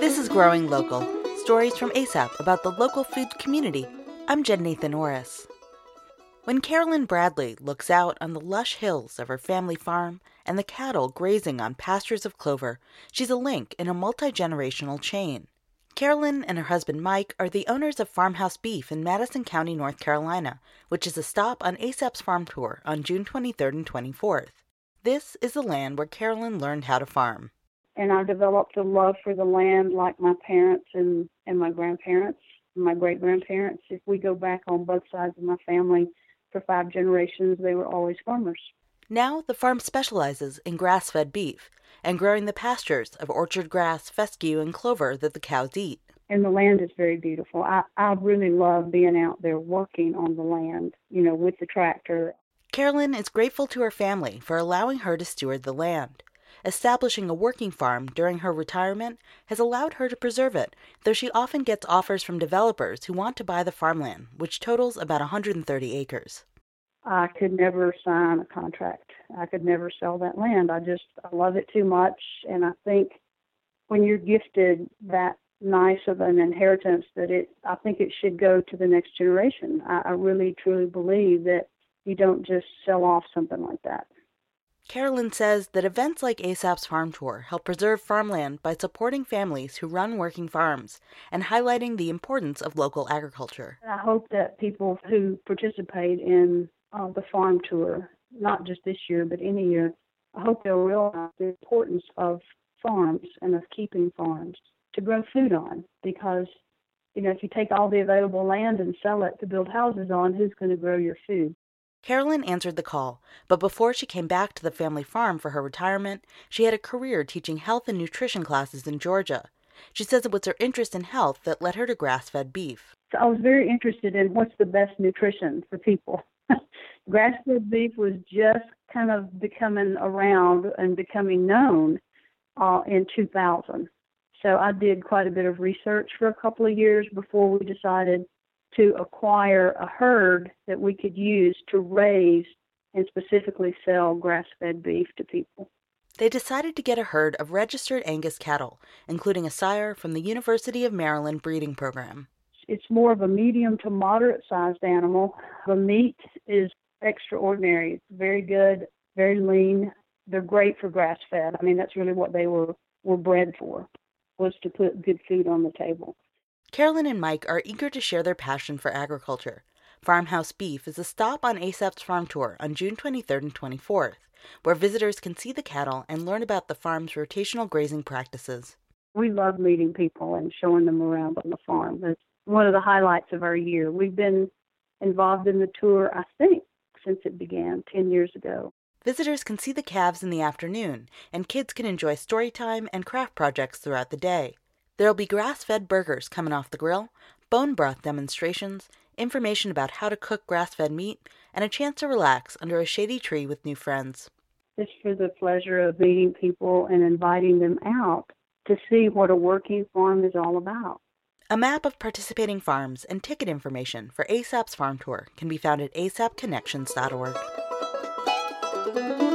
This is Growing Local, stories from ASAP about the local food community. I'm Jen Nathan Orris. When Carolyn Bradley looks out on the lush hills of her family farm and the cattle grazing on pastures of clover, she's a link in a multi-generational chain. Carolyn and her husband Mike are the owners of Farmhouse Beef in Madison County, North Carolina, which is a stop on ASAP's farm tour on June 23rd and 24th. This is the land where Carolyn learned how to farm. And I developed a love for the land like my parents and my grandparents, and my great-grandparents. If we go back on both sides of my family, for 5 generations, they were always farmers. Now the farm specializes in grass-fed beef and growing the pastures of orchard grass, fescue, and clover that the cows eat. And the land is very beautiful. I really love being out there working on the land, with the tractor. Carolyn is grateful to her family for allowing her to steward the land. Establishing a working farm during her retirement has allowed her to preserve it, though she often gets offers from developers who want to buy the farmland, which totals about 130 acres. I could never sign a contract. I could never sell that land. I love it too much. And I think when you're gifted that nice of an inheritance, I think it should go to the next generation. I really, truly believe that you don't just sell off something like that. Carolyn says that events like ASAP's Farm Tour help preserve farmland by supporting families who run working farms and highlighting the importance of local agriculture. I hope that people who participate in the farm tour, not just this year, but any year, I hope they'll realize the importance of farms and of keeping farms to grow food on. Because, if you take all the available land and sell it to build houses on, who's going to grow your food? Carolyn answered the call, but before she came back to the family farm for her retirement, she had a career teaching health and nutrition classes in Georgia. She says it was her interest in health that led her to grass-fed beef. So I was very interested in what's the best nutrition for people. Grass-fed beef was just kind of becoming around and becoming known in 2000. So I did quite a bit of research for a couple of years before we decided to acquire a herd that we could use to raise and specifically sell grass-fed beef to people. They decided to get a herd of registered Angus cattle, including a sire from the University of Maryland breeding program. It's more of a medium to moderate-sized animal. The meat is extraordinary. It's very good, very lean. They're great for grass-fed. That's really what they were bred for, was to put good food on the table. Carolyn and Mike are eager to share their passion for agriculture. Farmhouse Beef is a stop on ASAP's farm tour on June 23rd and 24th, where visitors can see the cattle and learn about the farm's rotational grazing practices. We love meeting people and showing them around on the farm. That's one of the highlights of our year. We've been involved in the tour, I think, since it began 10 years ago. Visitors can see the calves in the afternoon, and kids can enjoy story time and craft projects throughout the day. There'll be grass-fed burgers coming off the grill, bone broth demonstrations, information about how to cook grass-fed meat, and a chance to relax under a shady tree with new friends. It's for the pleasure of meeting people and inviting them out to see what a working farm is all about. A map of participating farms and ticket information for ASAP's Farm Tour can be found at asapconnections.org.